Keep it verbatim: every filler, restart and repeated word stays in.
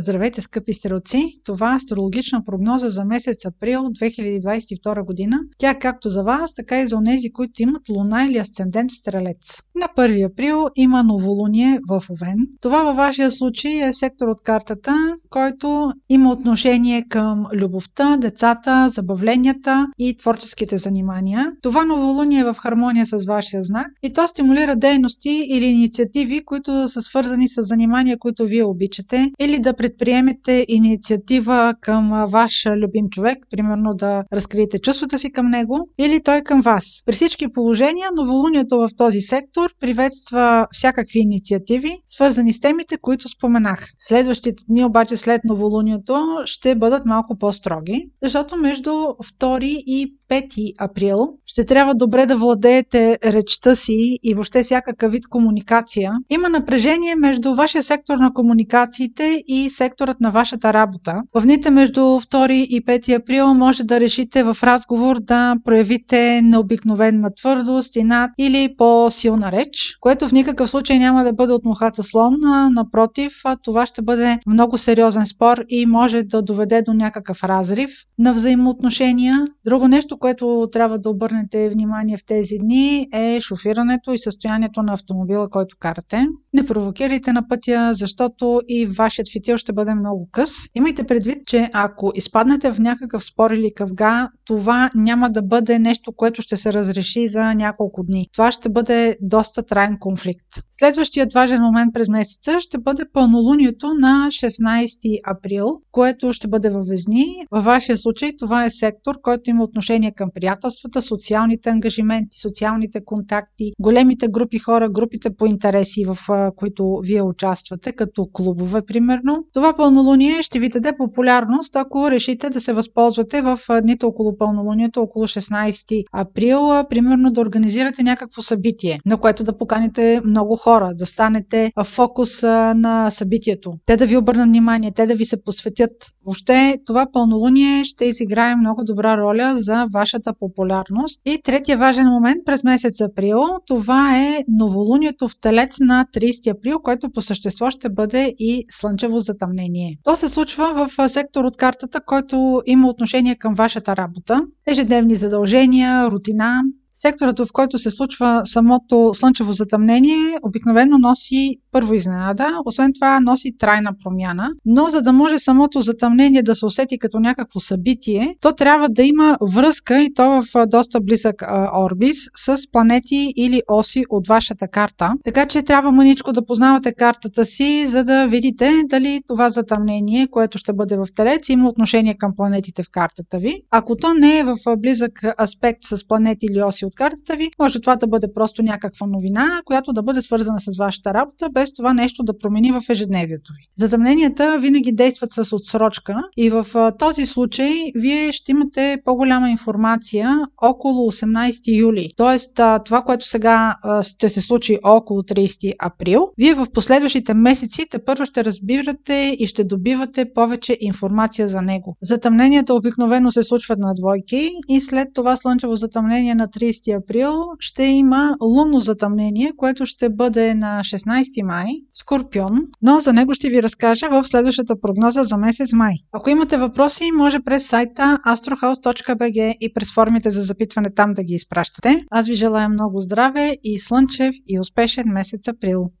Здравейте, скъпи стрелци! Това е астрологична прогноза за месец април две хиляди двадесет и втора година. Тя както за вас, така и за онези, които имат луна или асцендент в Стрелец. На първи април има новолуние в Овен. Това във вашия случай е сектор от картата, който има отношение към любовта, децата, забавленията и творческите занимания. Това новолуние е в хармония с вашия знак и то стимулира дейности или инициативи, които са свързани с занимания, които вие обичате, или да предприемете инициатива към ваш любим човек, примерно да разкриете чувствата си към него или той към вас. При всички положения, новолунието в този сектор приветства всякакви инициативи, свързани с темите, които споменах. Следващите дни обаче след новолунието ще бъдат малко по-строги, защото между втори и пети април ще трябва добре да владеете речта си и въобще всякакъв вид комуникация. Има напрежение между вашия сектор на комуникациите и секторът на вашата работа. В дните между втори и пети април може да решите в разговор да проявите необикновена твърдост, инат или по-силна реч, което в никакъв случай няма да бъде от мухата слон. Напротив, това ще бъде много сериозен спор и може да доведе до някакъв разрив на взаимоотношения. Друго нещо, което трябва да обърнете внимание в тези дни е шофирането и състоянието на автомобила, който карате. Не провокирайте на пътя, защото и вашият фитил ще бъде много къс. Имайте предвид, че ако изпаднете в някакъв спор или къвга, това няма да бъде нещо, което ще се разреши за няколко дни. Това ще бъде доста траен конфликт. Следващият важен момент през месеца ще бъде пълнолунието на шестнадесети април, което ще бъде във Везни. Във вашия случай това е сектор, който има отношение към приятелствата, социалните ангажименти, социалните контакти, големите групи хора, групите по интереси, в които вие участвате, като клубове, примерно. Това пълнолуние ще ви даде популярност, ако решите да се възползвате в дните около пълнолунието, около шестнадесети април, примерно да организирате някакво събитие, на което да поканите много хора, да станете фокус на събитието. Те да ви обърнат внимание, те да ви се посветят. Въобще това пълнолуние ще изиграе много добра роля за вашата популярност. И третия важен момент през месец април, това е новолунието в Телец на тридесети април, което по същество ще бъде и слънчево затъмнение. То се случва в сектор от картата, който има отношение към вашата работа, ежедневни задължения, рутина. Секторът, в който се случва самото слънчево затъмнение, обикновено носи първо изненада, освен това носи трайна промяна, но за да може самото затъмнение да се усети като някакво събитие, то трябва да има връзка и то в доста близък орбис с планети или оси от вашата карта. Така че трябва мъничко да познавате картата си, за да видите дали това затъмнение, което ще бъде в Телец, има отношение към планетите в картата ви. Ако то не е в близък аспект с планети или оси от картата ви, може това да бъде просто някаква новина, която да бъде свързана с вашата работа, без това нещо да промени в ежедневието ви. Затъмненията винаги действат с отсрочка и в този случай вие ще имате по-голяма информация около осемнадесети юли. Тоест това, което сега ще се случи около тридесети април, вие в последващите месеци тепърво ще разбирате и ще добивате повече информация за него. Затъмненията обикновено се случват на двойки и след това слънчево затъмнение на тридесети април ще има лунно затъмнение, което ще бъде на шестнадесети май, Скорпион, но за него ще ви разкажа в следващата прогноза за месец май. Ако имате въпроси, може през сайта astrohouse точка би джи и през формите за запитване там да ги изпращате. Аз ви желая много здраве и слънчев и успешен месец април!